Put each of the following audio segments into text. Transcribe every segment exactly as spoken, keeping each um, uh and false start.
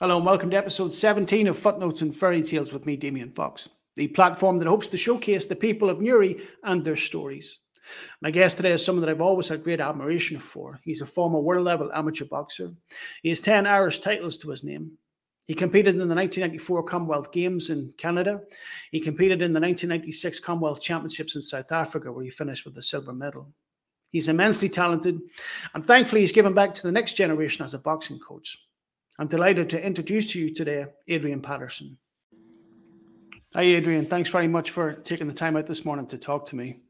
Hello and welcome to episode seventeen of Footnotes and Fairy Tales with me, Damien Fox, the platform that hopes to showcase the people of Newry and their stories. My guest today is someone that I've always had great admiration for. He's a former world-level amateur boxer. He has ten Irish titles to his name. He competed in the nineteen ninety-four Commonwealth Games in Canada. He competed in the nineteen ninety-six Commonwealth Championships in South Africa, where he finished with a silver medal. He's immensely talented, and thankfully he's given back to the next generation as a boxing coach. I'm delighted to introduce to you today, Adrian Patterson. Hi, Adrian. Thanks very much for taking the time out this morning to talk to me.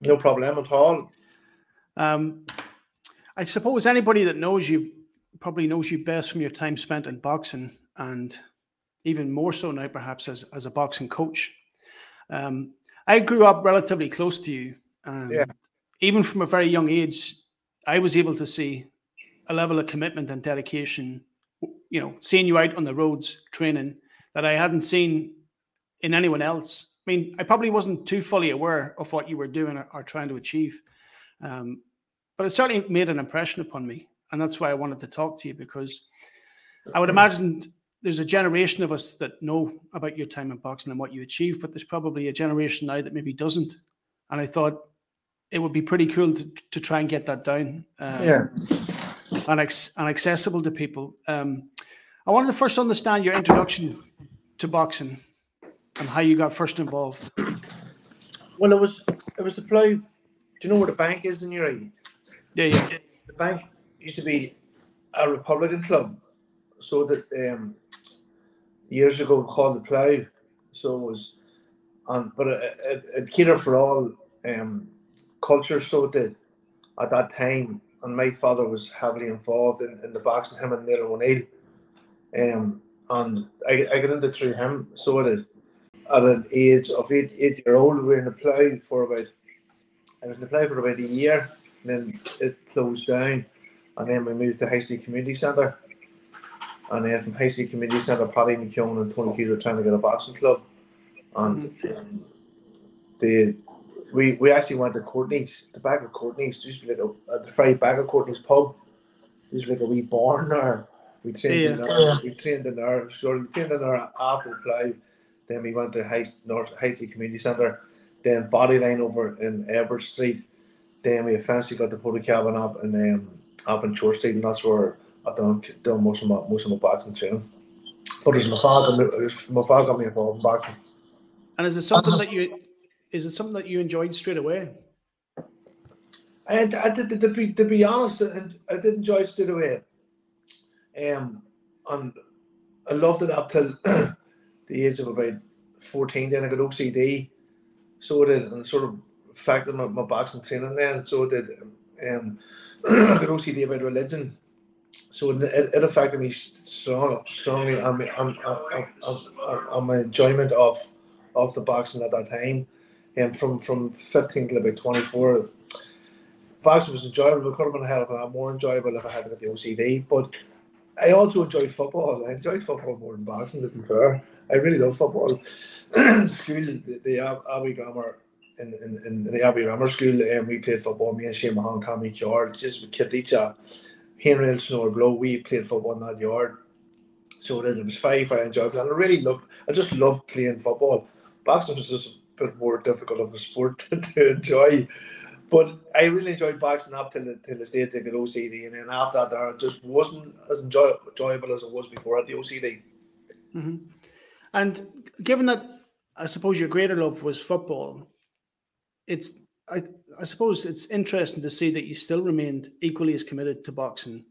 No problem at all. Um, I suppose anybody that knows you probably knows you best from your time spent in boxing, and even more so now perhaps as, as a boxing coach. Um, I grew up relatively close to you. Um, yeah. Even from a very young age, I was able to see a level of commitment and dedication, you know, seeing you out on the roads training, that I hadn't seen in anyone else. I mean, I probably wasn't too fully aware of what you were doing or, or trying to achieve, um, but it certainly made an impression upon me. And that's why I wanted to talk to you, because I would imagine there's a generation of us that know about your time in boxing and what you achieved, but there's probably a generation now that maybe doesn't. And I thought it would be pretty cool to, to try and get that down. Um, yeah. And, and accessible to people. Um, I wanted to first understand your introduction to boxing and how you got first involved. Well, it was it was the Plough. Do you know where the bank is in Newry? Yeah, yeah. The bank used to be a Republican club, so that um, years ago called the Plough. So it was, and but it, it, it catered for all um, cultures. So it did at that time. And my father was heavily involved in, in the boxing, him and Neil O'Neill. Um, and I, I got into through him, so I did. At an age of eight, eight year old, we were in the Plough for about, I was in the Plough for about a year, and then it closed down. And then we moved to High Street Community Centre. And then from High Street Community Centre, Paddy McKeown and Tony Keeley were trying to get a boxing club. And um, they, We we actually went to Courtney's, the back of Courtney's, used to be like a, the very back of Courtney's pub. It was like a wee barn there. We trained yeah. in there, we trained in there, sure, we trained in there after the Plough. Then we went to Heist North, Heist Community Centre, then Bodyline over in Ebert Street. Then we eventually got the photo cabin up and um, up in Church Street, and that's where I done done most of my most of my boxing training. But it was my father, it was my father got me involved in boxing. And is it something that you? Is it something that you enjoyed straight away? I, I did, to, to, be, to be honest, I did enjoy it straight away. Um, and I loved it up till the age of about fourteen. Then I got O C D, so it did, and sort of affected my, my boxing training then. So it did. Um, I got O C D about religion, so it, it, it affected me strong, strongly on, my, on, on, on, on my enjoyment of, of the boxing at that time. Um, from, from fifteen to about twenty-four, boxing was enjoyable. It could have been a hell of a lot more enjoyable if I hadn't got the O C D. But I also enjoyed football. I enjoyed football more than boxing, to be fair. I really love football. School, the, the Abbey Grammar, in, in, in the Abbey Grammar school, um, we played football. Me and Shane Mahon, Tommy Yard, just with Kitty Chat, Henry and Snow Blow, we played football in that yard. So then it was very, very enjoyable. And I really loved, I just loved playing football. Boxing was just bit more difficult of a sport to enjoy, but I really enjoyed boxing up till the, till the stage I got O C D, and then after that there just wasn't as enjoy, enjoyable as it was before at the O C D. Mm-hmm. And given that, I suppose your greater love was football, it's I, I suppose it's interesting to see that you still remained equally as committed to boxing.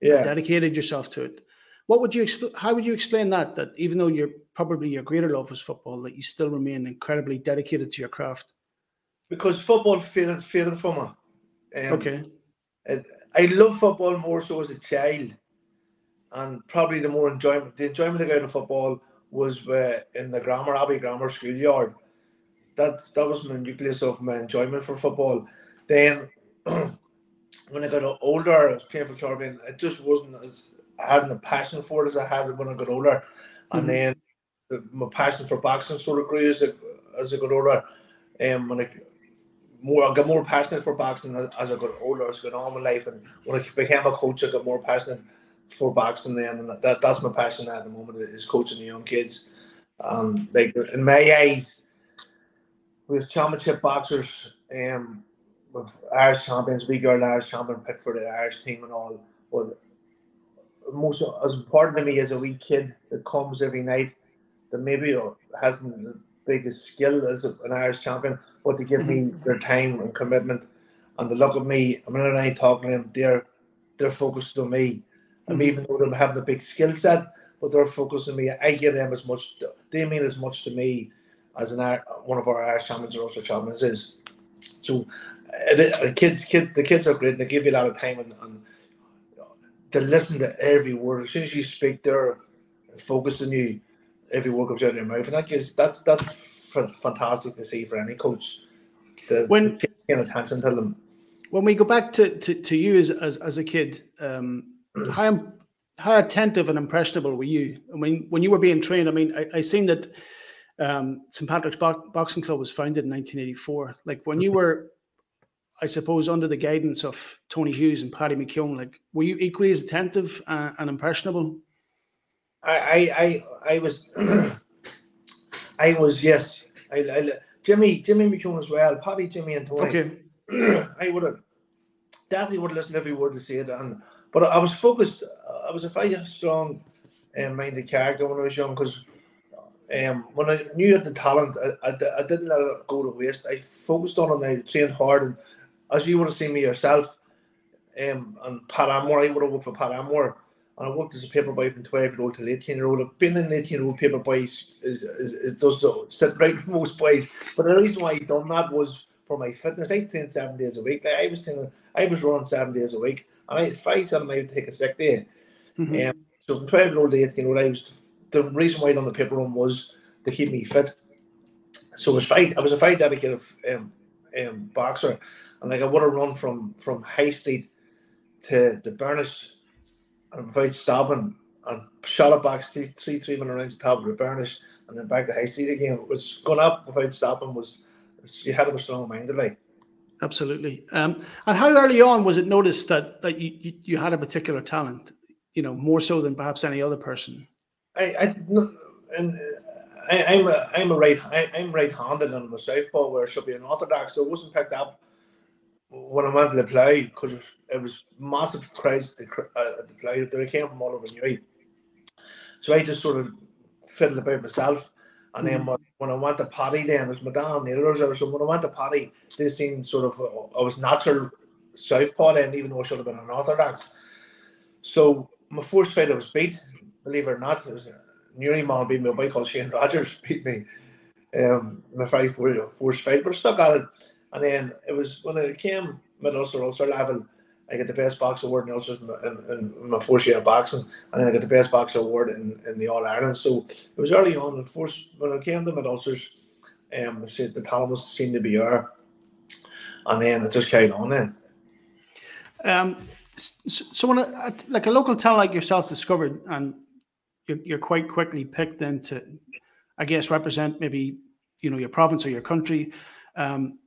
Yeah, and dedicated yourself to it. What would you expl- how would you explain that, that even though you're probably your greater love was football, that you still remain incredibly dedicated to your craft? Because football faded, faded for me. Um, okay. It, I love football more so as a child, and probably the more enjoyment, the enjoyment I got out of football was uh, in the Grammar, Abbey Grammar schoolyard. That that was my nucleus of my enjoyment for football. Then when I got older, I was playing for Caribbean. It just wasn't as I hadn't a passion for it as I had when I got older, and mm-hmm. then the, my passion for boxing sort of grew as I, as I got older. Um, when I more, I got more passionate for boxing as, as I got older, as I got on with life, and when I became a coach, I got more passionate for boxing then, and that, that's my passion at the moment, is coaching the young kids. Um, like in my eyes, with championship boxers, um, with Irish champions, we got an Irish champion picked for the Irish team and all. But most as important to me as a wee kid that comes every night, that maybe hasn't the biggest skill as an Irish champion, but to give me their time and commitment, and to look at me. I'm not only talking to them; they're they're focused on me. And mm-hmm. even though they have the big skill set, but they're focused on me. I give them as much. They mean as much to me as an one of our Irish champions or Ulster champions is. So, uh, kids, kids, the kids are great. They give you a lot of time, and, and they listen to every word. As soon as you speak, they're focused on you. Every word comes out of your mouth, and that gives that's that's fantastic to see for any coach. The, when the paying attention to them. When we go back to to, to you as, as as a kid. Um, How how attentive and impressionable were you? I mean, when you were being trained, I mean, I, I seen that um, Saint Patrick's Bo- Boxing Club was founded in nineteen eighty-four. Like when you were, I suppose, under the guidance of Tony Hughes and Paddy McKeown, like were you equally as attentive uh, and impressionable? I I I, I was I was yes. I, I Jimmy Jimmy McKeown as well. Paddy, Jimmy, and Tony. Okay. I would have definitely would have listened to every word they said. And but I was focused. I was a very strong um, minded character when I was young, because um, when I knew I had the talent, I, I, I didn't let it go to waste. I focused on it and I trained hard. And as you would have seen me yourself, um, and Pat Amore, I would have worked for Pat Amore. And I worked as a paper boy from twelve-year-old to eighteen-year-old. Being an eighteen-year-old paper boy is, is, is, is does sit right with most boys. But the reason why I done that was for my fitness. I trained seven days a week. Like I was training, I was running seven days a week. And I Friday, Saturday, I would take a sick day. Mm-hmm. Um, so from twelve-year-old to eighteen-year-old, I was the reason why I done the paper run was to keep me fit. So it was fight. I was a very dedicated um, um, boxer, and like I would have run from from High Street to the Burnish, and without stopping, and shot it back three three, three minute rounds to the top of the Burnish, and then back to High Street again. Which going up without stopping was you had to be strong minded, like. Absolutely. Um, and how early on was it noticed that, that you, you, you had a particular talent, you know, more so than perhaps any other person? I, I, and I, I'm a, I'm a right, I, I'm right-handed and I'm a southpaw, where I should be an orthodox. So it wasn't picked up when I went to the Plough, because it was massive crowds at the, uh, the Plough. They came from all over Newry. So I just sort of fiddled about myself. And then mm. when I went to Paddy, then it was my dad and the others. Or so when I went to Paddy, they seemed sort of uh, I was natural southpaw then, even though I should have been an orthodox. So my first fight I was beat, believe it or not. It was a Newry man beat me. A boy called Shane Rogers beat me. Um, my very first fight, but I stuck at it. And then it was when I came mid Ulster Ulster level, I got the best boxer award in Ulster in, in my first year of boxing, and then I got the best boxer award in, in the All Ireland. So it was early on. The first when I came to mid Ulsters, um, I said the talent seemed to be there, and then it just carried on. Then, um, so, so when a, like a local talent like yourself discovered, and you're, you're quite quickly picked then to, I guess, represent maybe you know your province or your country. Um,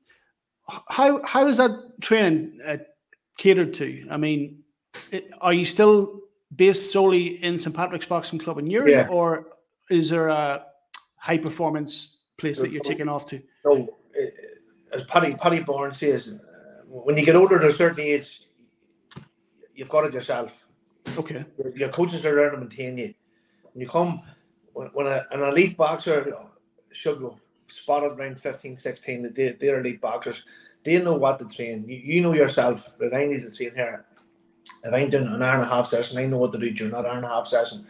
how how is that training? Uh, catered to? I mean, it, are you still based solely in Saint Patrick's Boxing Club in Newry, yeah. or is there a high performance place that you're taking off to? No, as Paddy Paddy Byrne says, uh, when you get older to a certain age, you've got it yourself. Okay. Your, your coaches are there to maintain you. When you come, when, when a, an elite boxer should be spotted around fifteen, sixteen, they, they're elite boxers. They know what to train. You, you know yourself that I need to train here. If I'm doing an hour and a half session, I know what to do during that hour and a half session.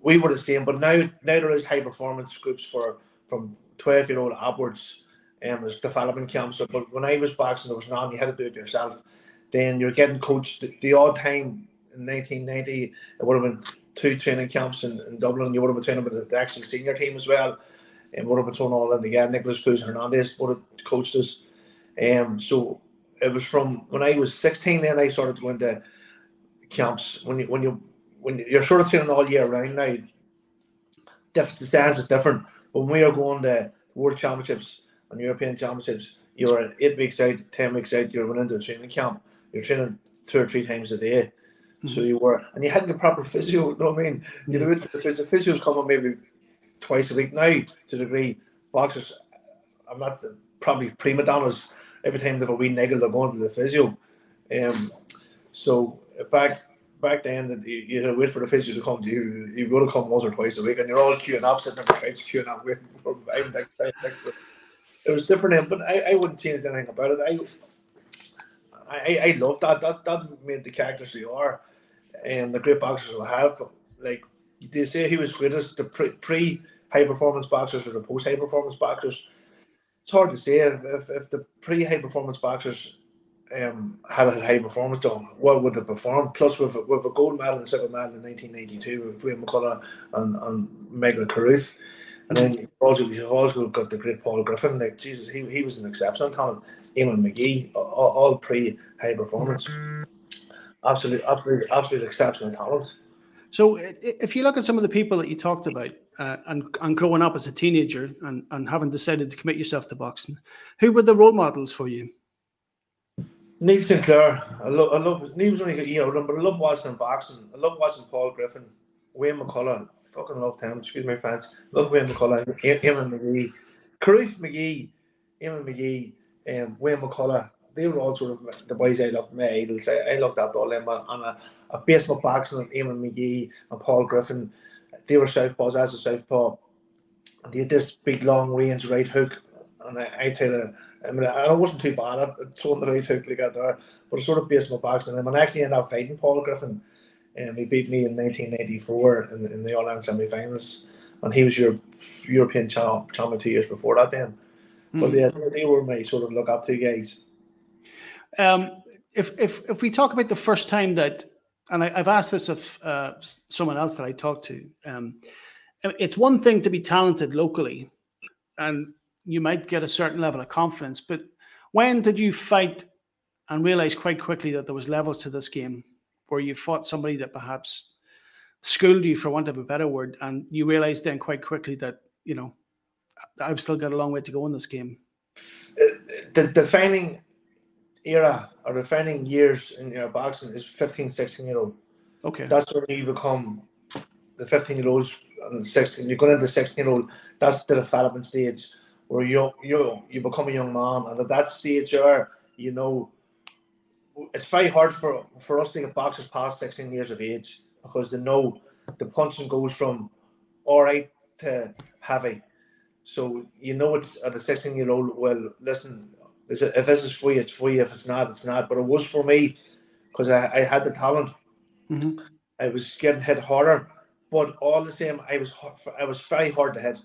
We were the same, but now now there is high performance groups for from twelve-year-old upwards, and um, there's development camps. But when I was boxing, there was none. You had to do it yourself. Then you're getting coached. The, the odd time in nineteen ninety, it would have been two training camps in, in Dublin. You would have been training with the actual senior team as well, and would have been thrown all in the game. Nicholas Cruz Hernandez would have coached us. Um, so it was from when I was sixteen. Then I started going to camps. When you when you when you're sort of training all year round now, different the science is different. But when we were going to World Championships and European Championships, you were eight weeks out, ten weeks out. You were going into a training camp. You're training two or three times a day. Mm-hmm. So you were, and you hadn't a proper physio, you know what I mean? You do it for the physio. Physio's coming maybe twice a week now to the degree boxers, I'm not the, probably prima donnas, every time they've a wee niggle, they're going to the physio. Um, so back back then, you, you had to wait for the physio to come to you. He would have come once or twice a week, and you're all queuing up, sitting on the couch, queuing up, waiting for him. Next, next. So it was different then, but I, I wouldn't change anything about it. I I, I love that. that. That made the characters they are, and the great boxers will have. Like they say, he was greatest. The pre, pre high performance boxers or the post high performance boxers. It's hard to say if if, if the pre high performance boxers um, had a high performance done, what would they perform? Plus, with a, with a gold medal and silver medal in nineteen ninety-two with Wayne McCullough and, and Michael Carruth, and then you've also, you've also got the great Paul Griffin. Like Jesus, he he was an exceptional talent. Eamonn Magee, all, all pre-high performance, absolute, absolute, absolute exceptional talents. So, if you look at some of the people that you talked about, uh, and and growing up as a teenager, and and having decided to commit yourself to boxing, who were the role models for you? Niamh Sinclair. I love, I love. Niamh was only a year older, but I love watching him boxing. I love watching Paul Griffin, Wayne McCullough. Fucking love him. Excuse my French. Love Wayne McCullough, Eamonn Magee, Carruth Magee, Eamonn Magee. Um, Wayne McCullough, they were all sort of the boys I loved, my idols. I, I looked up to all them, and a, a basement boxing and Eamonn Magee and Paul Griffin. They were southpaws, as a southpaw. They had this big long range right hook, and I, I tried to, I mean, I wasn't too bad at throwing the right hook like that there, but I sort of basement boxing him, and I actually ended up fighting Paul Griffin. Um, he beat me in nineteen ninety-four in, in the All-Ireland semi-finals, and he was your European champ, champion two years before that then. But yeah, they were my sort of look up to guys. Um, if if if we talk about the first time that, and I, I've asked this of uh, someone else that I talked to, um, it's one thing to be talented locally, and you might get a certain level of confidence. But when did you fight and realize quite quickly that there was levels to this game, where you fought somebody that perhaps schooled you, for want of a better word, and you realized then quite quickly that, you know, I've still got a long way to go in this game? The defining era or defining years in your boxing is fifteen, sixteen year old. Okay. That's when you become the fifteen year olds and sixteen. You're going into the sixteen year old. That's the development stage where you you you become a young man, and at that stage, you're, you know, it's very hard for for us to get boxers past sixteen years of age, because they know the punching goes from all right to heavy. So you know it's at a sixteen year old, well, listen, if this is for you, it's for you. If it's not, it's not. But it was for me, because I, I had the talent. Mm-hmm. I was getting hit harder, but all the same, I was hard, I was very hard to hit.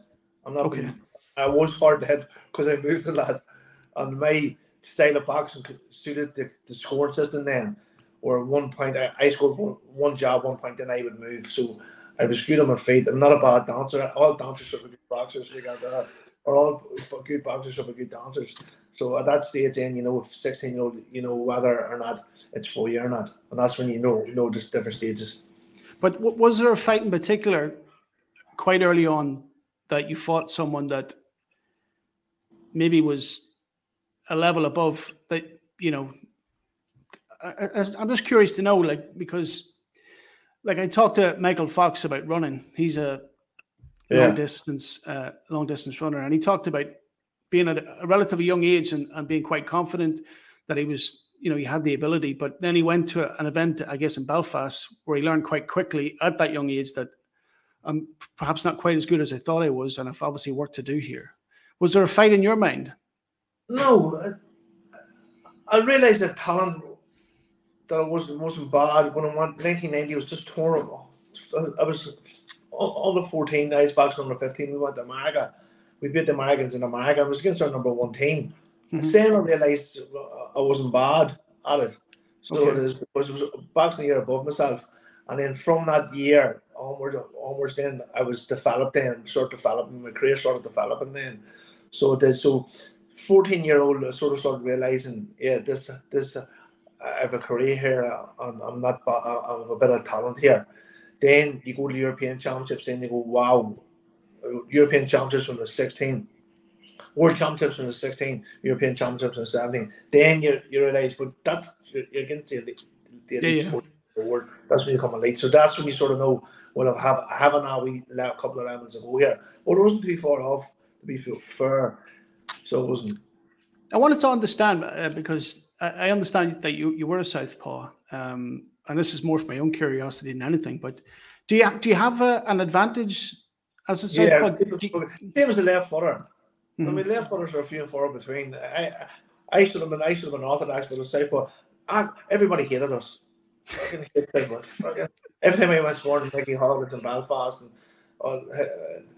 I'm not okay. I was hard to hit because I moved a lot, and my style of boxing suited the, the scoring system then. Or at one point, I, I scored one, one jab, one point, then I would move. So I was good on my feet. I'm not a bad dancer. All dancers are good boxers. They got that. Or all good boxers are good dancers. So at that stage, then, you know, if sixteen year old, you know whether or not it's for you or not, and that's when you know, you know, just different stages. But was there a fight in particular, quite early on, that you fought someone that maybe was a level above? That, you know, I, I, I'm just curious to know, like, because. Like I talked to Michael Fox about running. He's a yeah. long distance, uh, long distance runner, and he talked about being at a relatively young age and, and being quite confident that he was, you know, he had the ability. But then he went to an event, I guess, in Belfast, where he learned quite quickly at that young age that I'm perhaps not quite as good as I thought I was, and I've obviously work to do here. Was there a fight in your mind? No, I, I realized that talent. That I wasn't wasn't bad when I went. nineteen ninety, I was just torn. I was under fourteen, I was boxing under fifteen. We went to America. We beat the Americans in America. I was against our number one team. Mm-hmm. And then I realised I wasn't bad at it. So okay. it is because it was boxing a year above myself. And then from that year onward, onwards, then I was developed. Then sort of developing my career, sort of developing. Then so it did. So fourteen year old, I sort of started realising, yeah, this this. I have a career here, and I'm not. I have a bit of talent here. Then you go to European Championships. Then you go, wow, European Championships when I was sixteen, World Championships when I was sixteen, European Championships when I was seventeen. Then you you realise, but that's you're against the elite, the elite yeah, yeah. sport. forward. That's when you come in late. So that's when we sort of know, well, I have having a wee a couple of levels ago here. Well, it wasn't too far off, to be fair. So it wasn't. I wanted to understand, uh, because I, I understand that you, you were a southpaw, um, and this is more for my own curiosity than anything, but do you, do you have a, an advantage as a southpaw? Yeah, there was a left footer. Mm-hmm. I mean, left footers are few and far between. I, I should have been, I should have been orthodox, but a southpaw, I, everybody hated us. Fucking hate southpaws. Every time I went sparring Mickey Hoggins in Belfast, and all, uh,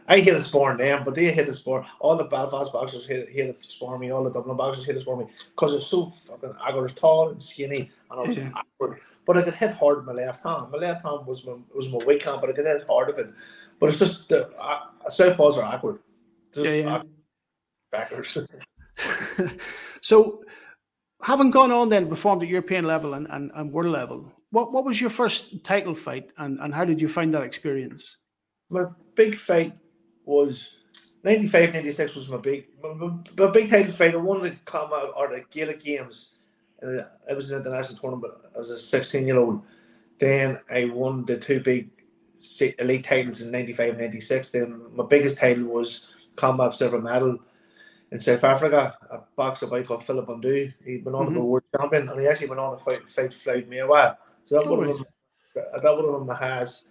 I hated sparring them, but they hated sparring. All the Belfast boxers hated, hated sparring me. All the Dublin boxers hated sparring me because it's so fucking aggro. I was tall and skinny, and I was yeah. awkward. But I could hit hard with my left hand. My left hand was my was my weak hand, but I could hit hard with it. But it's just the uh, southpaws are awkward. Just yeah, yeah. awkward. Backers. So, having gone on then performed at European level and, and, and world level, what, what was your first title fight, and, and how did you find that experience? My big fight was ninety-five ninety-six was my big my, my big title fight. I won the Commonwealth or the Gaelic Games. Uh, it was an international tournament as a sixteen year old. Then I won the two big elite titles in ninety-five ninety-six. Then my biggest title was Commonwealth silver medal. In South Africa, a boxer by called Philip Undu. He'd been on mm-hmm. the world champion, and he actually went on to fight, fight Floyd Mayweather. So that would have been, that would have been my highest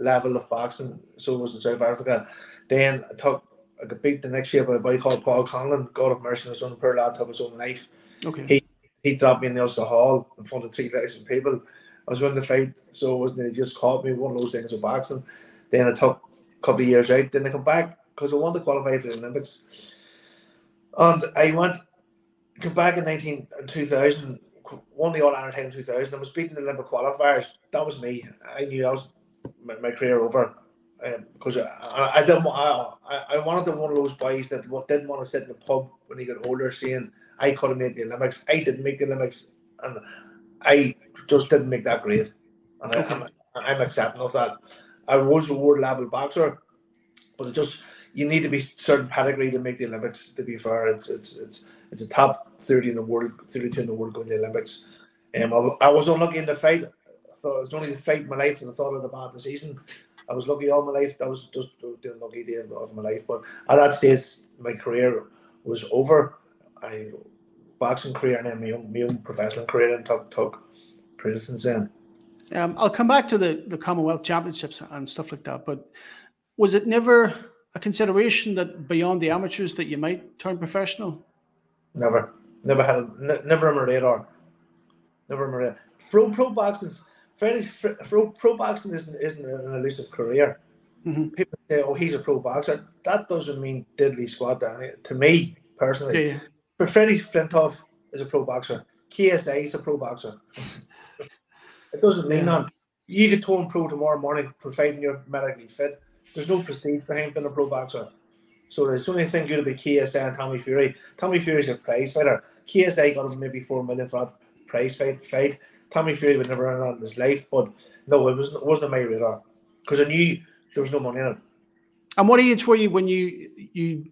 level of boxing. So it was in South Africa. Then I took I got beat the next year by a boy called Paul Conlon. God of mercy, his own poor lad took his own life. Okay. He he dropped me in the Ulster Hall in front of three thousand people. I was winning the fight, so it wasn't. He just caught me. One of those things with boxing. Then I took a couple of years out. Then I come back because I wanted to qualify for the Olympics. And I went, came back in nineteen two thousand, won the All-Ireland title in two thousand. I was beating the Olympic qualifiers. That was me. I knew I was my, my career over, um, because I, I didn't. I, I wanted to be one of those boys that didn't want to sit in the pub when he got older, saying I could have made the Olympics. I didn't make the Olympics, and I just didn't make that grade. And I, I'm, I'm accepting of that. I was a world level boxer, but it just. You need to be certain pedigree to make the Olympics. To be fair, it's it's it's it's a top thirty in the world, thirty-two in the world going to the Olympics. Um, I, I was unlucky in the fight. I thought it was only the fight in my life that I thought I'd have had the season. I was lucky all my life. That was just the unlucky day of my life. But at that stage, my career was over. I boxing career and then my own, my own professional career and took took precedence in. Um, I'll come back to the the Commonwealth Championships and stuff like that. But was it never a consideration that beyond the amateurs that you might turn professional? Never, never had, a, never on my radar, never on my radar. Pro pro boxing, fairly pro pro boxing isn't isn't an elusive career. Mm-hmm. People say, "Oh, he's a pro boxer." That doesn't mean diddly squat. To me personally, yeah, yeah. Freddie Flintoff is a pro boxer. K S I is a pro boxer. It doesn't mean yeah. that you could turn pro tomorrow morning, providing you're medically fit. There's no prestige behind being a pro boxer. So there's only thing good about K S I and Tommy Fury. Tommy Fury's a prize fighter. K S I got him maybe four million dollars for that prize fight. fight. Tommy Fury would never earn that in his life. But no, it wasn't, it wasn't on my radar because I knew there was no money in it. And what age were you when you, you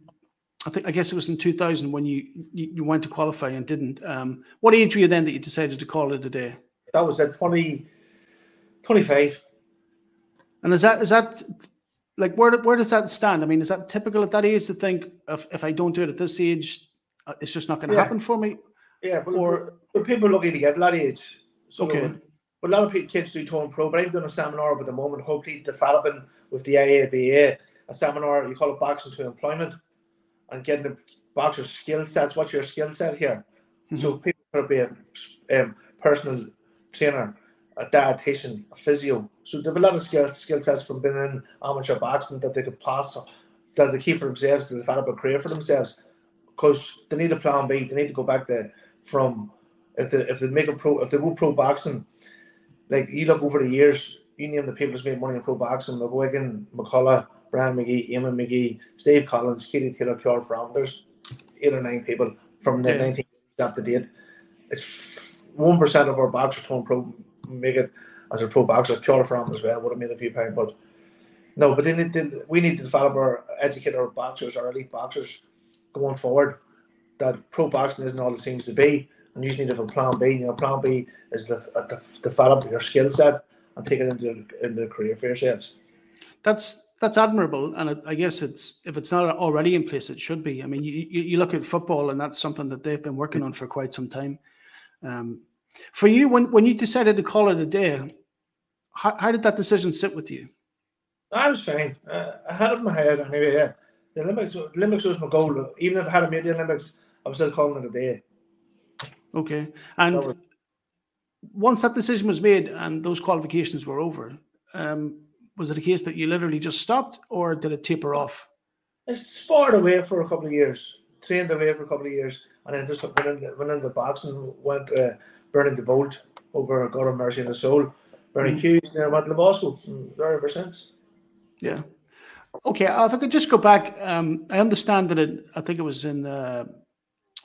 I think I guess it was in two thousand when you, you, you went to qualify and didn't. Um, what age were you then that you decided to call it a day? That was at twenty, twenty-five. And is that is that... Like, where where does that stand? I mean, is that typical at that age to think, if, if I don't do it at this age, it's just not going to yeah. happen for me? Yeah, but, or, but people are lucky to get that age. So, okay. But a lot of kids do turn pro, but I'm doing a seminar at the moment, hopefully developing with the I A B A, a seminar, you call it Boxing to Employment, and getting the boxer's skill sets. What's your skill set here? Mm-hmm. So people could be a um, personal trainer, a dietitian, a physio. So they have a lot of skill, skill sets from being in amateur boxing that they could pass, that they keep for themselves, to develop a career for themselves. Because they need a plan B. They need to go back to from if they if they make a pro if they go pro boxing, like you look over the years, you name the people who's made money in pro boxing: McGuigan, McCullough, Brian McGee, Eamonn Magee, Steve Collins, Katie Taylor, Paul Fram. There's eight or nine people from the yeah. nineteen up to date. It's one percent of our boxers turn pro. Make it as a pro boxer. Carruth as well would have made a few pounds, but no. But then, then we need to develop our, educate our boxers, our elite boxers, going forward. That pro boxing isn't all it seems to be, and you need to have a plan B. You know, plan B is to, to, to develop your skill set and take it into into a career for yourselves. That's that's admirable, and it, I guess it's if it's not already in place, it should be. I mean, you, you look at football, and that's something that they've been working on for quite some time. Um, for you, when when you decided to call it a day, how, how did that decision sit with you? I was fine. Uh, I had it in my head anyway. Yeah. The Olympics, Olympics was my goal. Even if I hadn't made the Olympics, I was still calling it a day. Okay. And so, once that decision was made and those qualifications were over, um, was it a case that you literally just stopped, or did it taper off? I sparred away for a couple of years, trained away for a couple of years, and then just went into, went into boxing, went uh, burning the bolt over God of Mercy and the Soul, Bernie Hughes, mm-hmm. and I went to law school. There ever since. Yeah. Okay, if I could just go back, um, I understand that it, I think it was in, uh,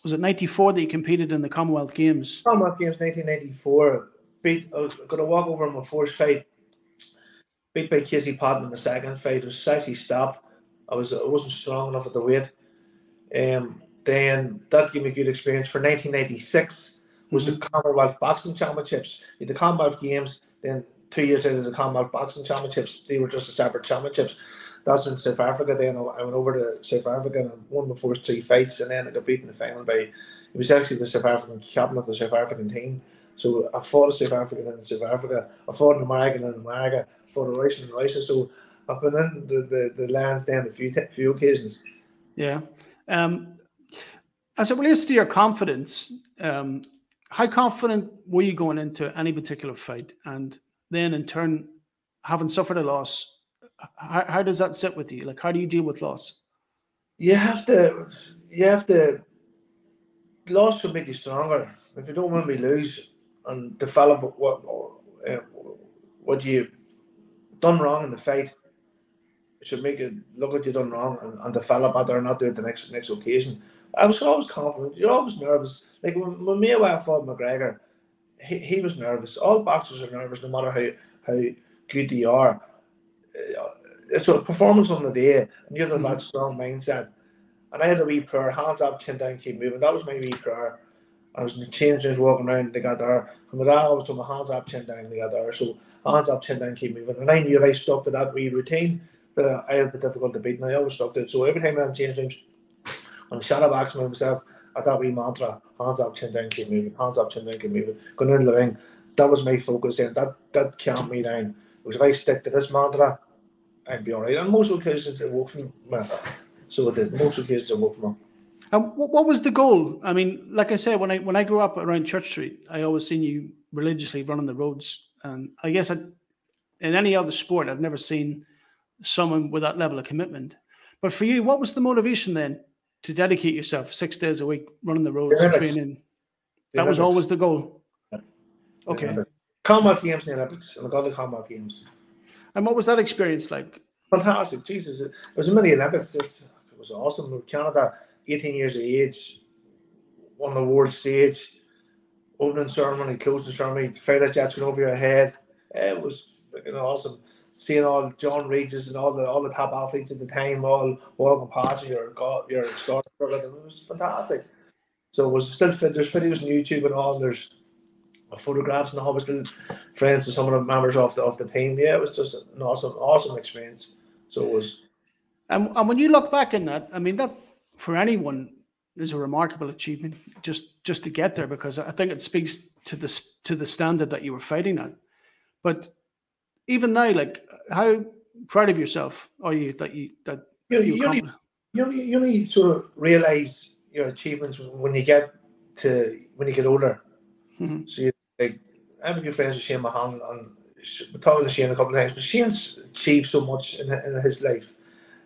was it ninety-four that you competed in the Commonwealth Games? Commonwealth Games, nineteen ninety-four. Beat, I was going to walk over in my first fight, beat by Casey Patton in my second fight. It was actually stopped. I, was, I wasn't strong enough at the weight. Um, then that gave me a good experience. For nineteen ninety-six was the Commonwealth Boxing Championships. In the Commonwealth Games, then two years into the Commonwealth Boxing Championships, they were just a separate championships. That's in South Africa. Then I went over to South Africa and won my first three fights, and then I got beaten in the final by, it was actually the South African captain of the South African team. So I fought a South African in South Africa, I fought an American in America, I fought a Russian in Russia. So I've been in the, the, the lands down a few, few occasions. Yeah. Um, as it relates to your confidence, um, how confident were you going into any particular fight? And then in turn, having suffered a loss, How, how does that sit with you? Like, how do you deal with loss? You have to, you have to, loss will make you stronger. If you don't want to lose and develop what uh, what you done wrong in the fight, it should make you look at you done wrong and, and develop better and not do it the next next occasion. I was always confident. You're always nervous. Like when, when Mayweather fought McGregor, he, he was nervous. All boxers are nervous, no matter how, how good they are. It's a performance on the day, and you have to have that strong mindset. And I had a wee prayer, hands up, chin down, keep moving. That was my wee prayer. I was in the change, I was walking around, they got there. And with that, I was doing my hands up, chin down, they got there. So hands up, chin down, keep moving. And I knew if I stuck to that wee routine, that I had the difficult to beat, and I always stuck to it. So every time I'm changing, when I shadow box myself, I that wee mantra, hands up, chin down, keep moving, hands up, chin down, keep moving, going into the ring. That was my focus then. That, that calmed me down. Because if I stick to this mantra, I'd be all right. And most occasions it worked for me. So it did. Most occasions it worked for me. And what, what was the goal? I mean, like I said, when I when I grew up around Church Street, I always seen you religiously running the roads. And I guess I, in any other sport, I've never seen someone with that level of commitment. But for you, what was the motivation then to dedicate yourself six days a week, running the roads, the training? The that Olympics was always the goal. Yeah. Okay. The Commonwealth Games and the Olympics, and I got the Commonwealth Games. And what was that experience like? Fantastic, Jesus! It was a mini Olympics. It was awesome. Canada, eighteen years of age, won the world stage. Opening ceremony, closing ceremony, fighter jets going over your head. It was freaking awesome. Seeing all John Regis and all the all the top athletes at the time, all walking past you, your your star. It was fantastic. So it was still fit. There's videos on YouTube and all. And there's photographs, and obviously friends to some of the members of the of the team. Yeah, it was just an awesome, awesome experience. So it was. And and when you look back in that, I mean, that for anyone is a remarkable achievement. Just just to get there, because I think it speaks to the to the standard that you were fighting at. But even now, like, how proud of yourself are you that you that you you, you, only, you only you only sort of realize your achievements when you get to when you get older. Mm-hmm. So you. Like, I'm a good friend with Shane Mahan, and we're talking to Shane a couple of times, but Shane's achieved so much in, in his life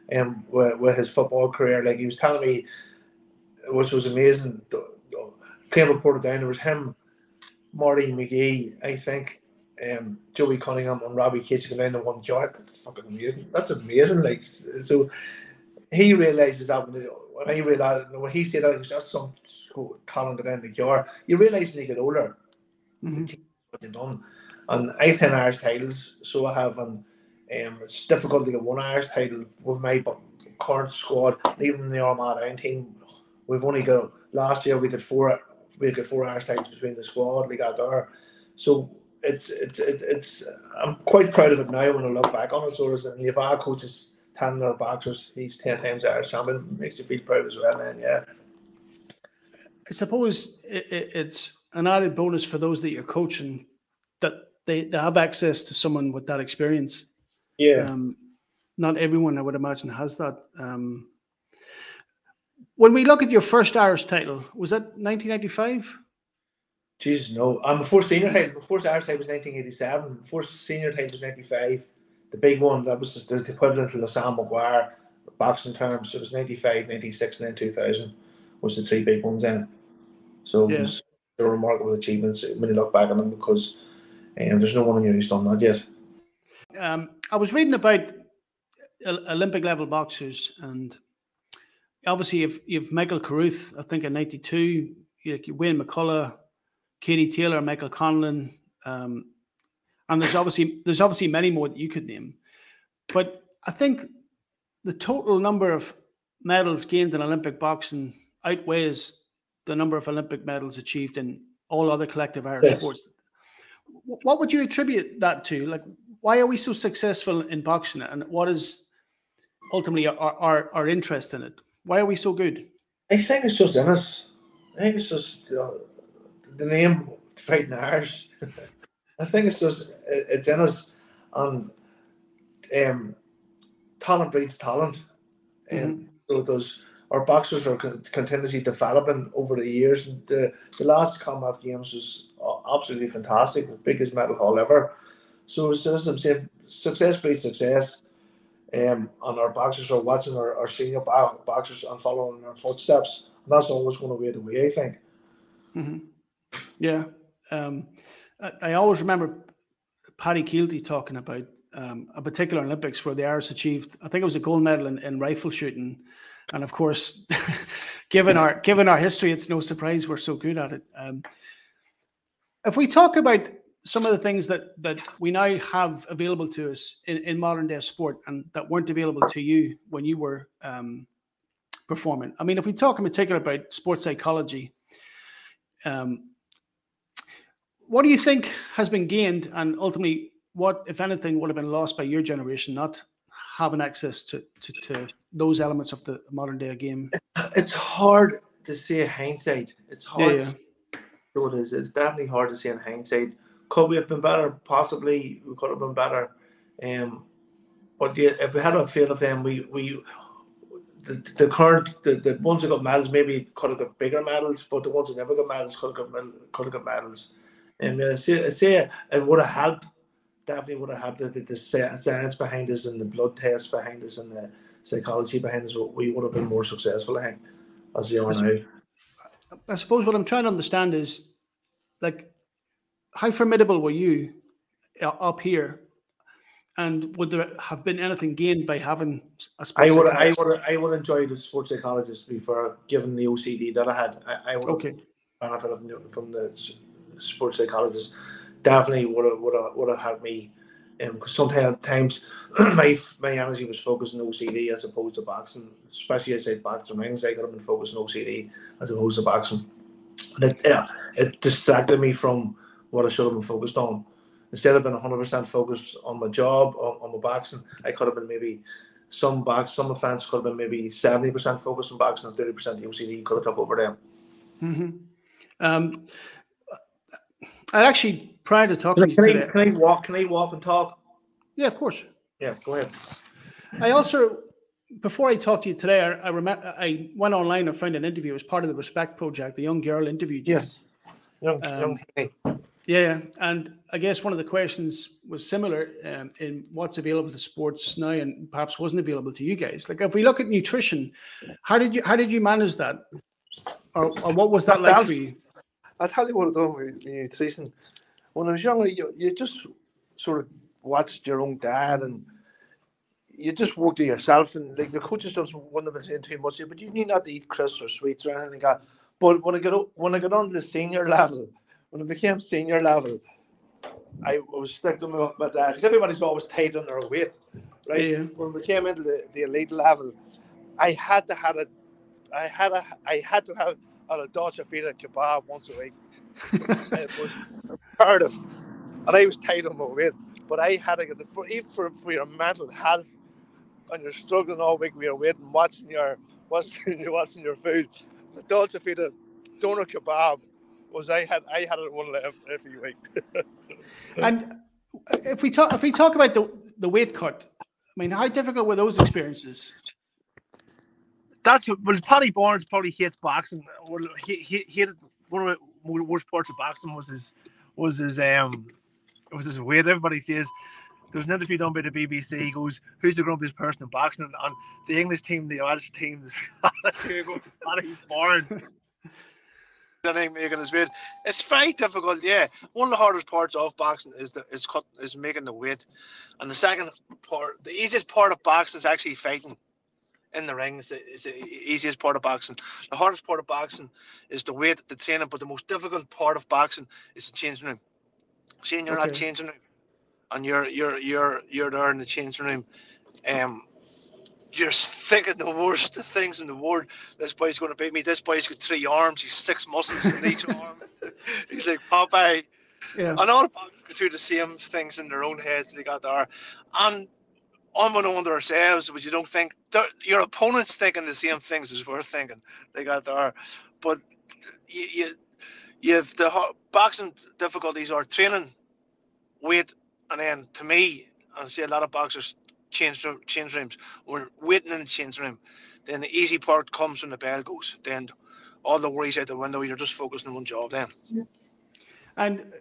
and um, with, with his football career. Like, he was telling me, which was amazing, playing for Portadown, there was him, Marty McGee, I think, um, Joey Cunningham and Robbie Keats going down in one yard. That's fucking amazing. That's amazing. Like, so he realises that when, when I realised, when he said that, it was just some talent going down the yard. You realise when you get older, Mm-hmm. what you've done. And I have ten Irish titles, so I have, and um, it's difficult to get one Irish title with my current squad, and even the Armagh Down team. We've only got, last year we did four we get four Irish titles between the squad, League Outdoor. So it's, it's, it's, it's, I'm quite proud of it now when I look back on it. So there's, and if our coach is ten our boxers, he's ten times Irish champion, makes you feel proud as well then, yeah. I suppose it, it, it's an added bonus for those that you're coaching that they, they have access to someone with that experience. Yeah. Um, not everyone, I would imagine, has that. Um, when we look at your first Irish title, was that nineteen ninety-five? Jesus, no. Um, before senior title, before Irish title was nineteen eighty-seven. Before senior title was ninety-five. The big one, that was the equivalent to the Sam Maguire boxing terms. It was ninety-five, ninety-six, and then two thousand was the three big ones then. So yeah. It was the remarkable achievements when you look back on them, because um, there's no one in here who's done that yet. Um, I was reading about Olympic level boxers, and obviously you've, you've Michael Carruth, I think in ninety-two, Wayne McCullough, Katie Taylor, Michael Conlon, um, and there's obviously there's obviously many more that you could name, but I think the total number of medals gained in Olympic boxing outweighs the number of Olympic medals achieved in all other collective Irish yes. sports. What would you attribute that to? Like, why are we so successful in boxing, and what is ultimately our, our, our interest in it? Why are we so good? I think it's just in us. I think it's just uh, the name, Fighting Irish. I think it's just, it's in us. And um, talent breeds talent. And mm-hmm. um, so those, our boxers are con continuously developing over the years. And the, the last Commonwealth Games was absolutely fantastic, the biggest medal haul ever. So it's just I'm saying, success breeds success, um, and our boxers are watching our, our senior boxers and following our footsteps. And that's always going to be the way, I think. Mm-hmm. Yeah, um, I, I always remember Paddy Keelty talking about um, a particular Olympics where the Irish achieved, I think it was a gold medal in, in rifle shooting, and of course, given our given our history, it's no surprise we're so good at it. Um, if we talk about some of the things that, that we now have available to us in, in modern day sport and that weren't available to you when you were um, performing. I mean, if we talk in particular about sports psychology, um, what do you think has been gained, and ultimately what, if anything, would have been lost by your generation not having access to, to, to those elements of the modern day game? It's hard to say in hindsight. It's hard. Yeah, yeah. So it is. It's definitely hard to say in hindsight. Could we have been better? Possibly, we could have been better. Um, but yeah, if we had a field of them, we we the, the current the, the ones that got medals maybe could have got bigger medals, but the ones that never got medals could have got could have got medals. And I say, I say it would have helped. Definitely would have helped the, the, the science behind us and the blood tests behind us and the psychology behind us. We would have been more successful, I think, as you are now. I suppose what I'm trying to understand is, like, how formidable were you up here, and would there have been anything gained by having a sports I would, I would, I would enjoy the sports psychologist before, given the O C D that I had. I, I would okay. have benefited from the sports psychologist. Definitely would have, would have, would have helped me, because um, sometimes my my energy was focused on O C D as opposed to boxing, especially outside boxing rings. I could have been focused on O C D as opposed to boxing, and it uh, it distracted me from what I should have been focused on. Instead of being one hundred percent focused on my job, on, on my boxing, I could have been maybe some box, some offense could have been maybe seventy percent focused on boxing and thirty percent the O C D could have took over them. Mm-hmm. Um, I actually, prior to talking can to I, you today, can I walk? Can I walk and talk? Yeah, of course. Yeah, go ahead. I also, before I talked to you today, I, I remember I went online and found an interview as part of the Respect Project. The young girl interviewed you. Yes. Young, um, young Yeah, and I guess one of the questions was similar um, in what's available to sports now, and perhaps wasn't available to you guys. Like, if we look at nutrition, how did you how did you manage that, or, or what was that like I'll, for you? I'll tell you what I've done with nutrition. When I was younger, you, you just sort of watched your own dad, and you just worked it yourself. And like the coaches just wouldn't have been saying too much, but you need not to eat crisps or sweets or anything like that. But when I got when I got on to the senior level. When it became senior level, I was sticking with my dad because everybody's always tight on their weight, right? Yeah. When we came into the, the elite level, I had to have a, I had a, I had to have at a Dolce Vita kebab once a week. It was imperative. And I was tight on my weight. But I had to get the, for, even for, for your mental health, and you're struggling all week with your weight and watching your, watching, watching your food, the Dolce Vita doner kebab was, I had I had it one every week. And if we talk if we talk about the the weight cut, I mean, how difficult were those experiences? That's well, Paddy Barnes probably hates boxing. Or he, he hated one of the worst parts of boxing was his was his um was his weight. Everybody says there was an interview done by the B B C. He goes, "Who's the grumpiest person in boxing?" And, and the English team, the Irish team, the Scottish team, Paddy Barnes. It's very difficult, yeah. One of the hardest parts of boxing is the is cut is making the weight, and the second part, the easiest part of boxing is actually fighting in the ring. It's the, it's the easiest part of boxing. The hardest part of boxing is the weight, the training, but the most difficult part of boxing is the changing room. Seeing you're okay. Not changing room, and you're you're you're you're there in the changing room, um. You're thinking the worst things in the world. This boy's going to beat me. This boy's got three arms. He's six muscles in each arm. He's like Popeye. Yeah. And all the boxers go through the same things in their own heads. They got there, and unknown to ourselves, but you don't think your opponent's thinking the same things as we're thinking. They got there, but you, you, you have the boxing difficulties are training, weight, and then to me, I see a lot of boxers. Change, change rooms. We're waiting in the change room. Then the easy part comes when the bell goes. Then all the worries out the window. You're just focusing on one job. Then. Yeah. And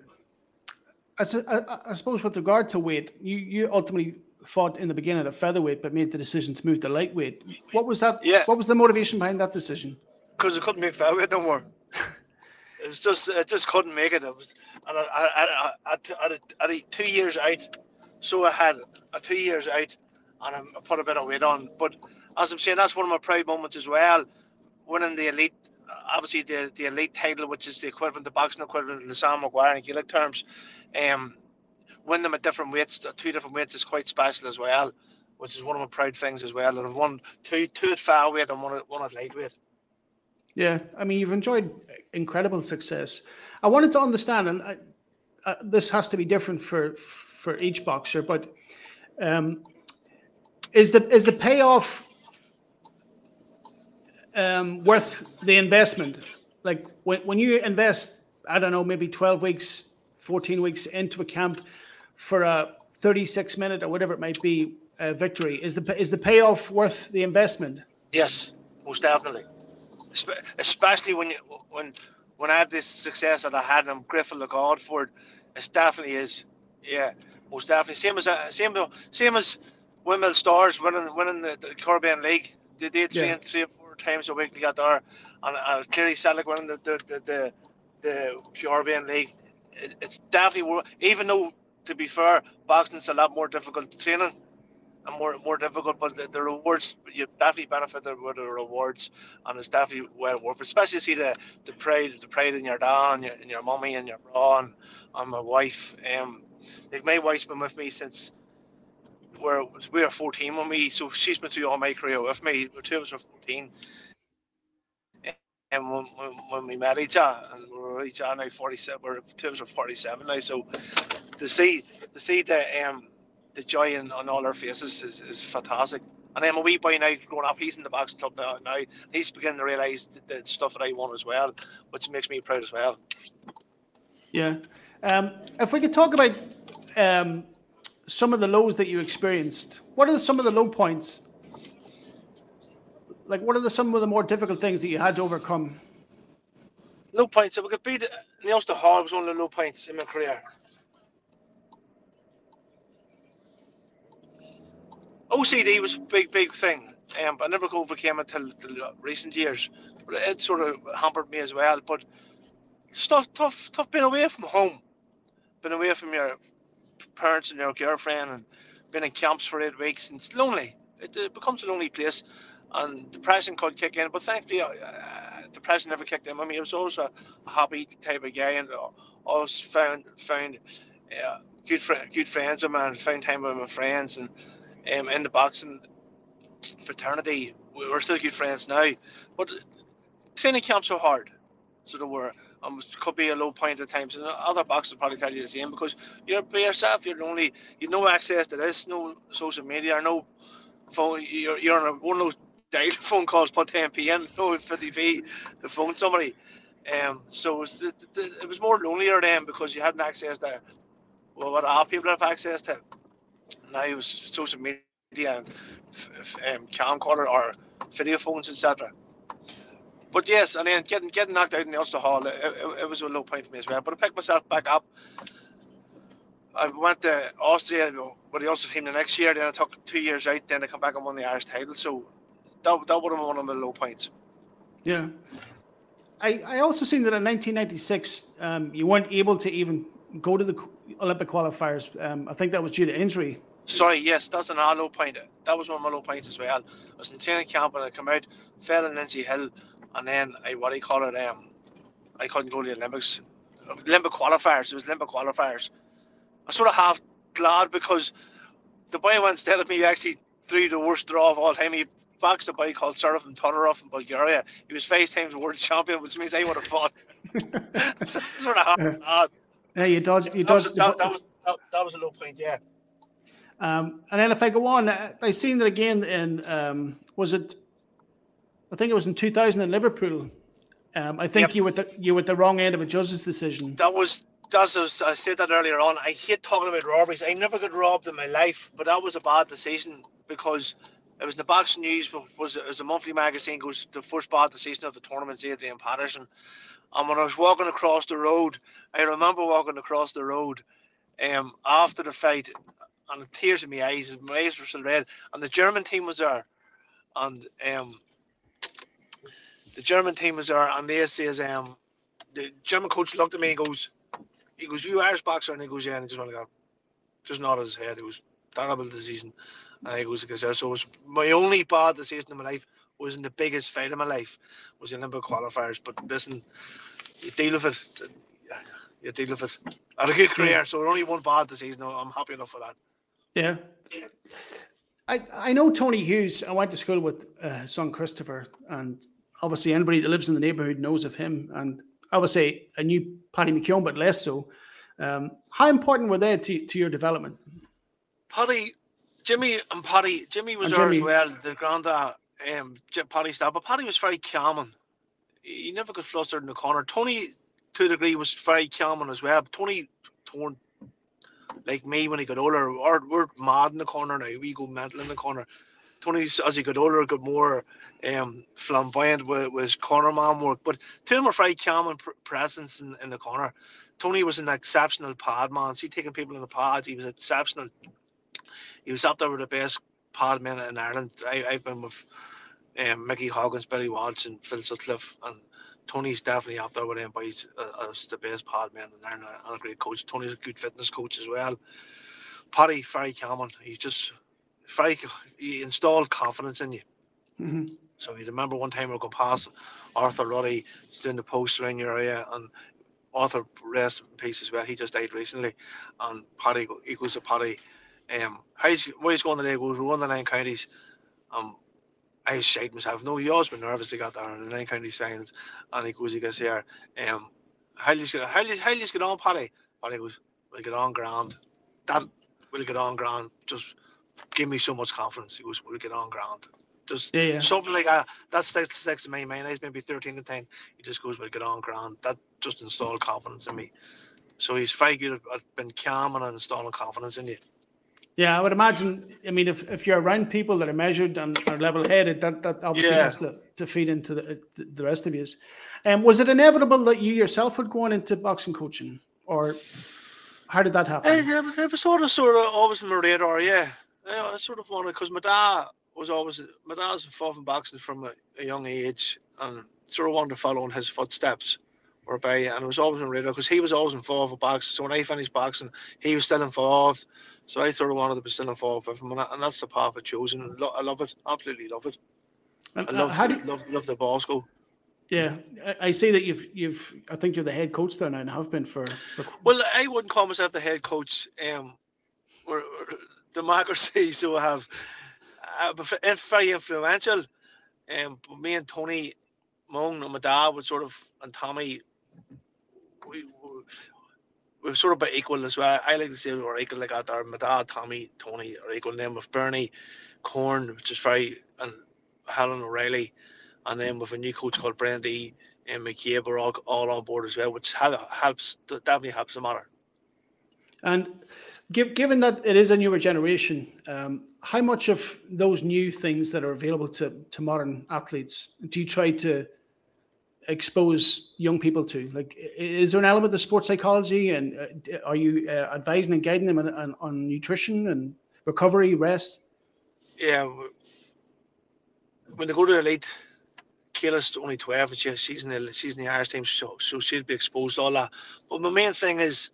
I, I, I suppose with regard to weight, you you ultimately fought in the beginning at featherweight, but made the decision to move to lightweight. What was that? Yeah. What was the motivation behind that decision? Because I couldn't make featherweight no more. It's just I just couldn't make it. It was, and I I I I had two years out, so I had a two years out. And I put a bit of weight on, but as I'm saying, that's one of my proud moments as well. Winning the elite, obviously the, the elite title, which is the equivalent, the boxing equivalent in the Sam Maguire and Gaelic terms. Um, win them at different weights, two different weights, is quite special as well, which is one of my proud things as well. And I've won two, two at featherweight and one at, one at lightweight. Yeah, I mean, you've enjoyed incredible success. I wanted to understand, and I, uh, this has to be different for for each boxer, but. Um, Is the is the payoff um, worth the investment? Like when when you invest, I don't know, maybe twelve weeks, fourteen weeks into a camp for a thirty-six minute or whatever it might be uh, victory. Is the is the payoff worth the investment? Yes, most definitely. Especially when you, when when I had this success that I had, and I'm grateful to God for it. It definitely is. Yeah, most definitely. Same as same same as. Windmill Stars winning winning the, the Caribbean League. They did three yeah. and three or four times a week. They got there, and uh, Kerry Selleck winning the the, the the the Caribbean League. It, it's definitely worth. Even though, to be fair, boxing's a lot more difficult training and more more difficult, but the, the rewards, you definitely benefit with the rewards, and it's definitely well worth it. Especially to see the the pride the pride in your dad and your in your mummy and your bra and, and my wife. Um, like my wife's been with me since. Where we were fourteen when we, so she's been through all my career with me. The two of us were fourteen, and when, when, when we met each other, and we're each other now forty-seven. We're two of us are forty-seven now. So to see to see the um the joy in, on all our faces is, is fantastic. And then a wee boy now growing up, he's in the boxing club now. now he's beginning to realise the, the stuff that I want as well, which makes me proud as well. Yeah. Um, if we could talk about um. some of the lows that you experienced. What are some of the low points? Like, what are the, some of the more difficult things that you had to overcome? Low points. If we could beat the Ulster Hall, was one of the low points in my career. O C D was a big, big thing, um, but I never overcame it until recent years. It sort of hampered me as well, but it's tough, tough, tough being away from home, been away from your parents and their girlfriend, and been in camps for eight weeks, and it's lonely. It, it becomes a lonely place, and depression could kick in. But thankfully, uh, depression never kicked in. I mean, I was always a, a happy type of guy, and uh, always found found uh, good fr- good friends of mine. Found time with my friends, and um, in the boxing fraternity, we're still good friends now. But training camps are hard. So there were, um, could be a low point at times, and other boxers probably tell you the same, because you're by yourself, you're only, you've no access to this, no social media, no phone, you're, you're on a, one of those dial phone calls, put ten p in, no fifty p to phone somebody. Um, so it was, the, the, it was more lonelier then, because you hadn't access to, well, what all people have access to. Now it was social media and f f um, camcorder or video phones, et cetera. But yes, and then getting getting knocked out in the Ulster Hall, it, it, it was a low point for me as well. But I picked myself back up. I went to Austria with the Ulster team the next year. Then I took two years out. Then I come back and won the Irish title. So that that would have been one of my low points. Yeah, I I also seen that in nineteen ninety-six um, you weren't able to even go to the Olympic qualifiers. Um, I think that was due to injury. Sorry, yes, that's an low point. That was one of my low points as well. I was in training camp and I come out, fell in Lindsay Hill. And then I, what do you call it? Um, I couldn't go to the Olympics, Olympic qualifiers. It was Olympic qualifiers. I was sort of half glad because the boy went instead of me actually threw the worst throw of all time. He boxed a boy called Serafim Todorov in Bulgaria. He was five times world champion, which means I would have fought. So sort of half glad. Yeah, you dodged. You dodged. That was, that, that, was, that, that was a low point. Yeah. Um, and then if I go on, I, I seen that again. In um, was it? I think it was in two thousand in Liverpool. Um, I think yep. you were the, you were at the wrong end of a judge's decision. That was, that's was, I said that earlier on. I hate talking about robberies. I never got robbed in my life, but that was a bad decision because it was in the Boxing News, but was it was a monthly magazine goes the first bad decision of the tournament's Adrian Patterson. And when I was walking across the road, I remember walking across the road um, after the fight, and the tears in my eyes, my eyes were still red, and the German team was there, and um. The German team was there, and they says, um, the German coach looked at me and goes, he goes, you Irish boxer? And he goes, yeah, and he just went like that. Just nodded his head. It was terrible decision. And he goes, like I said, so it was my only bad decision in my life was in the biggest fight of my life, was the Olympic qualifiers. But listen, you deal with it. You deal with it. I had a good career, so only one bad decision. I'm happy enough for that. Yeah. I, I know Tony Hughes. I went to school with uh, his son Christopher, and obviously, anybody that lives in the neighbourhood knows of him, and I would say I knew Paddy McKeown, but less so. Um, how important were they to, to your development? Paddy, Jimmy, and Paddy. Jimmy was there as well. The granddad, um, Paddy's dad, but Paddy was very calming. He never got flustered in the corner. Tony, to a degree, was very calming as well. But Tony, torn like me when he got older, or we're mad in the corner now. We go mental in the corner. Tony, as he got older, got more um, flamboyant with, with his corner man work. But two of them were very calm and pr presence in, in the corner. Tony was an exceptional pad man. See, taking people in the pad, he was exceptional. He was up there with the best pad men in Ireland. I, I've been with um, Mickey Hoggins, Billy Walsh, and Phil Sutcliffe, and Tony's definitely up there with them boys uh, as the best pad men in Ireland, and a great coach. Tony's a good fitness coach as well. Paddy, very calm. He's just... Very, he installed confidence in you. Mm-hmm. So you remember one time we go past Arthur Ruddy doing the post around your area, and Arthur, rest in peace as well, he just died recently. And Paddy, he goes to Paddy, um, how's, where he's going today? He goes, we're on the nine counties. Um, I shite myself. No, he always been nervous. He got there in the nine county signs, and he goes, he gets here. Um, how do you get on, Paddy? Paddy goes, we'll get on grand. That we'll get on grand. Just give me so much confidence. He goes, we'll get on ground. Just yeah, yeah. Something like that. That sticks, sticks in my mind. I was maybe thirteen to ten. He just goes, we'll get on ground. That just installed confidence in me. So he's very good at being calm and installing confidence in you. Yeah, I would imagine. I mean, if, if you're around people that are measured and are level-headed, that, that obviously yeah. has to, to feed into the, the rest of you. Um, was it inevitable that you yourself would go on into boxing coaching? Or how did that happen? It, it, was, it was sort of, sort of always on my radar, yeah. I sort of wanted, because my dad was always, my dad was involved in boxing from a, a young age, and sort of wanted to follow in his footsteps, whereby, and it was always on radar, because he was always involved with boxing. So when I finished boxing, he was still involved. So I sort of wanted to be still involved with him, and, that, and that's the path I've chosen. And lo I love it, absolutely love it. And, I love, uh, how do you, love, love the ball school. Yeah, I, I see that you've, you've, I think you're the head coach there now, and have been for. for... Well, I wouldn't call myself the head coach. Um, we're, we're, democracy, so I have uh, very influential, um, but me and Tony Mung and my dad would sort of, and Tommy, we, we were sort of about equal as well. I like to say we were equal like out there. My dad, Tommy, Tony are equal. And then with Bernie Corn, which is very, and Helen O'Reilly, and then with a new coach called Brandy and McCabe are all, all on board as well, which helps, definitely helps the matter. And give, given that it is a newer generation, um, how much of those new things that are available to, to modern athletes do you try to expose young people to? Like, is there an element of sports psychology, and uh, are you uh, advising and guiding them on, on, on nutrition and recovery, rest? Yeah, when they go to elite, Kayla's only twelve, and she, she's in the she's in the Irish team, so so she'll be exposed to all that. But my main thing is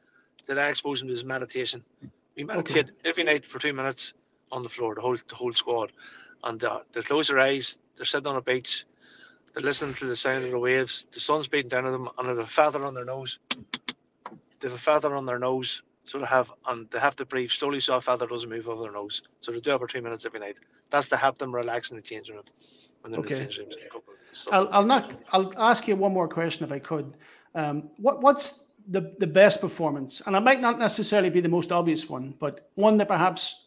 that I expose them to is meditation. We meditate okay. every night for two minutes on the floor, the whole the whole squad, and uh, they close their eyes, they're sitting on a beach, they're listening to the sound of the waves, the sun's beating down on them, and they have a feather on their nose. They have a feather on their nose, so they have, and they have to breathe slowly so a feather doesn't move over their nose. So they do it for two minutes every night. That's to help them relax in the changing room. Okay. I'll, I'll not. I'll ask you one more question if I could. Um, what what's the the best performance? And it might not necessarily be the most obvious one, but one that perhaps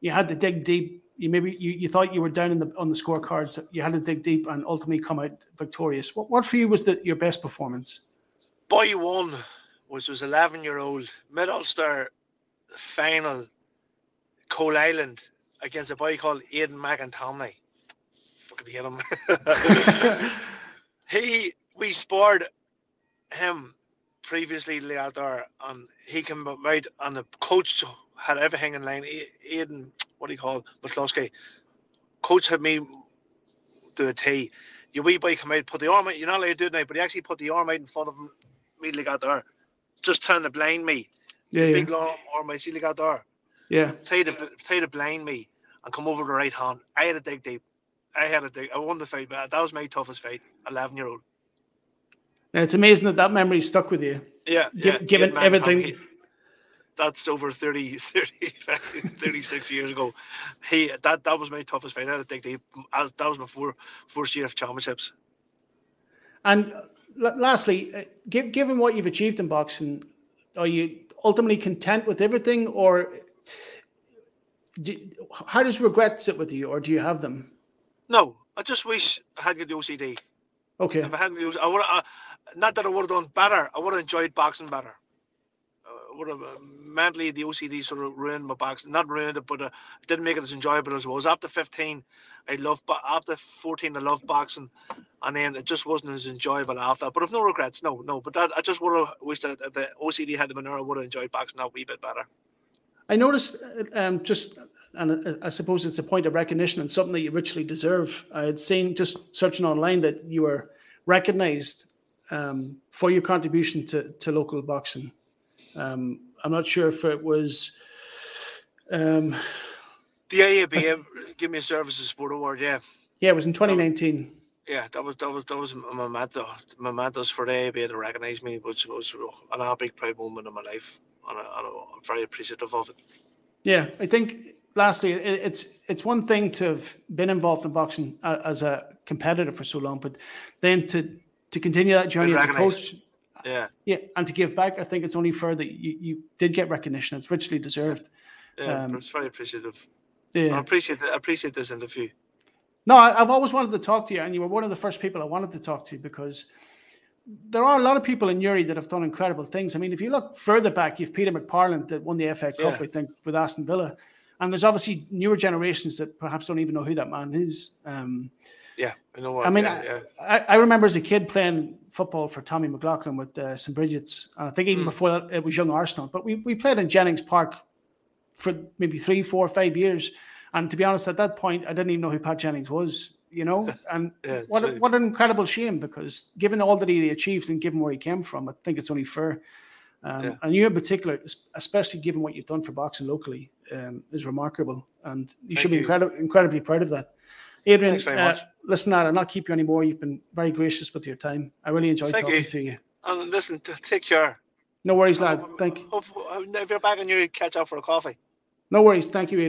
you had to dig deep. You maybe you, you thought you were down in the on the scorecards. You had to dig deep and ultimately come out victorious. What what for you was the your best performance? Boy one, which was eleven year old Mid Ulster final, Coal Island against a boy called Aidan McIntamney. To hit him. he we sparred him previously later, and he came out, and the coach had everything in line. Aidan, what do you call McCluskey? Coach had me do a tee. Your wee boy come out, put the arm out. You're not allowed to do it now, but he actually put the arm out in front of him. Immediately got there, just trying to blind me. Yeah, yeah. Big long arm out. See, he got there. Yeah. Try to try to blind me and come over the right hand. I had to dig deep. I had a dig. I won the fight, but that was my toughest fight, eleven-year-old. Now, it's amazing that that memory stuck with you. Yeah. G yeah given everything. He, that's over thirty, thirty, thirty-six years ago. He, that, that was my toughest fight. I had a dig deep. As, that was my four, four C F championships. And lastly, uh, give, given what you've achieved in boxing, are you ultimately content with everything, or do, how does regret sit with you, or do you have them? No, I just wish I had the O C D. Okay. If I hadn't, I would have, not that I would have done better. I would have enjoyed boxing better. I would have uh, mentally the O C D sort of ruined my boxing. Not ruined it, but uh, didn't make it as enjoyable as it was. After fifteen, I loved, but after fourteen, I loved boxing, and then it just wasn't as enjoyable after. But I've no regrets. No, no. But that I just would have wished that if the O C D had been there, I would have enjoyed boxing that wee bit better. I noticed, um, just, and I suppose it's a point of recognition and something that you richly deserve. I had seen, just searching online, that you were recognised um, for your contribution to, to local boxing. Um, I'm not sure if it was... Um, the I A B M gave me a Service of Sport Award, yeah. Yeah, it was in twenty nineteen. Um, yeah, that was that was, that was my memento, mementos for the I A B to recognise me, which was a big proud moment in my life. And I'm very appreciative of it. Yeah, I think lastly, it's it's one thing to have been involved in boxing as a competitor for so long, but then to to continue that journey as a coach, yeah, yeah, and to give back, I think it's only fair that you, you did get recognition. It's richly deserved. Yeah, um, it's very appreciative. Yeah, I appreciate I appreciate this interview. No, I've always wanted to talk to you, and you were one of the first people I wanted to talk to, because there are a lot of people in Newry that have done incredible things. I mean, if you look further back, you've Peter McParland that won the F A yeah. Cup, I think, with Aston Villa. And there's obviously newer generations that perhaps don't even know who that man is. Um, yeah, I know. What, I mean, yeah, I, yeah. I, I remember as a kid playing football for Tommy McLaughlin with uh, Saint Bridget's. And I think even mm. before that, it was Young Arsenal. But we, we played in Jennings Park for maybe three, four, five years. And to be honest, at that point, I didn't even know who Pat Jennings was. You know, and yeah, what a, what an incredible shame, because given all that he achieved and given where he came from, I think it's only fair. Um, yeah. And you in particular, especially given what you've done for boxing locally, um, is remarkable. And you Thank should be incredibly incredibly proud of that. Adrian, Thanks very uh, much. Listen, I'll not keep you anymore. You've been very gracious with your time. I really enjoyed Thank talking you. to you. And listen, take care. No worries, lad. Thank you. If you're back and you catch up for a coffee. No worries. Thank you, Adrian.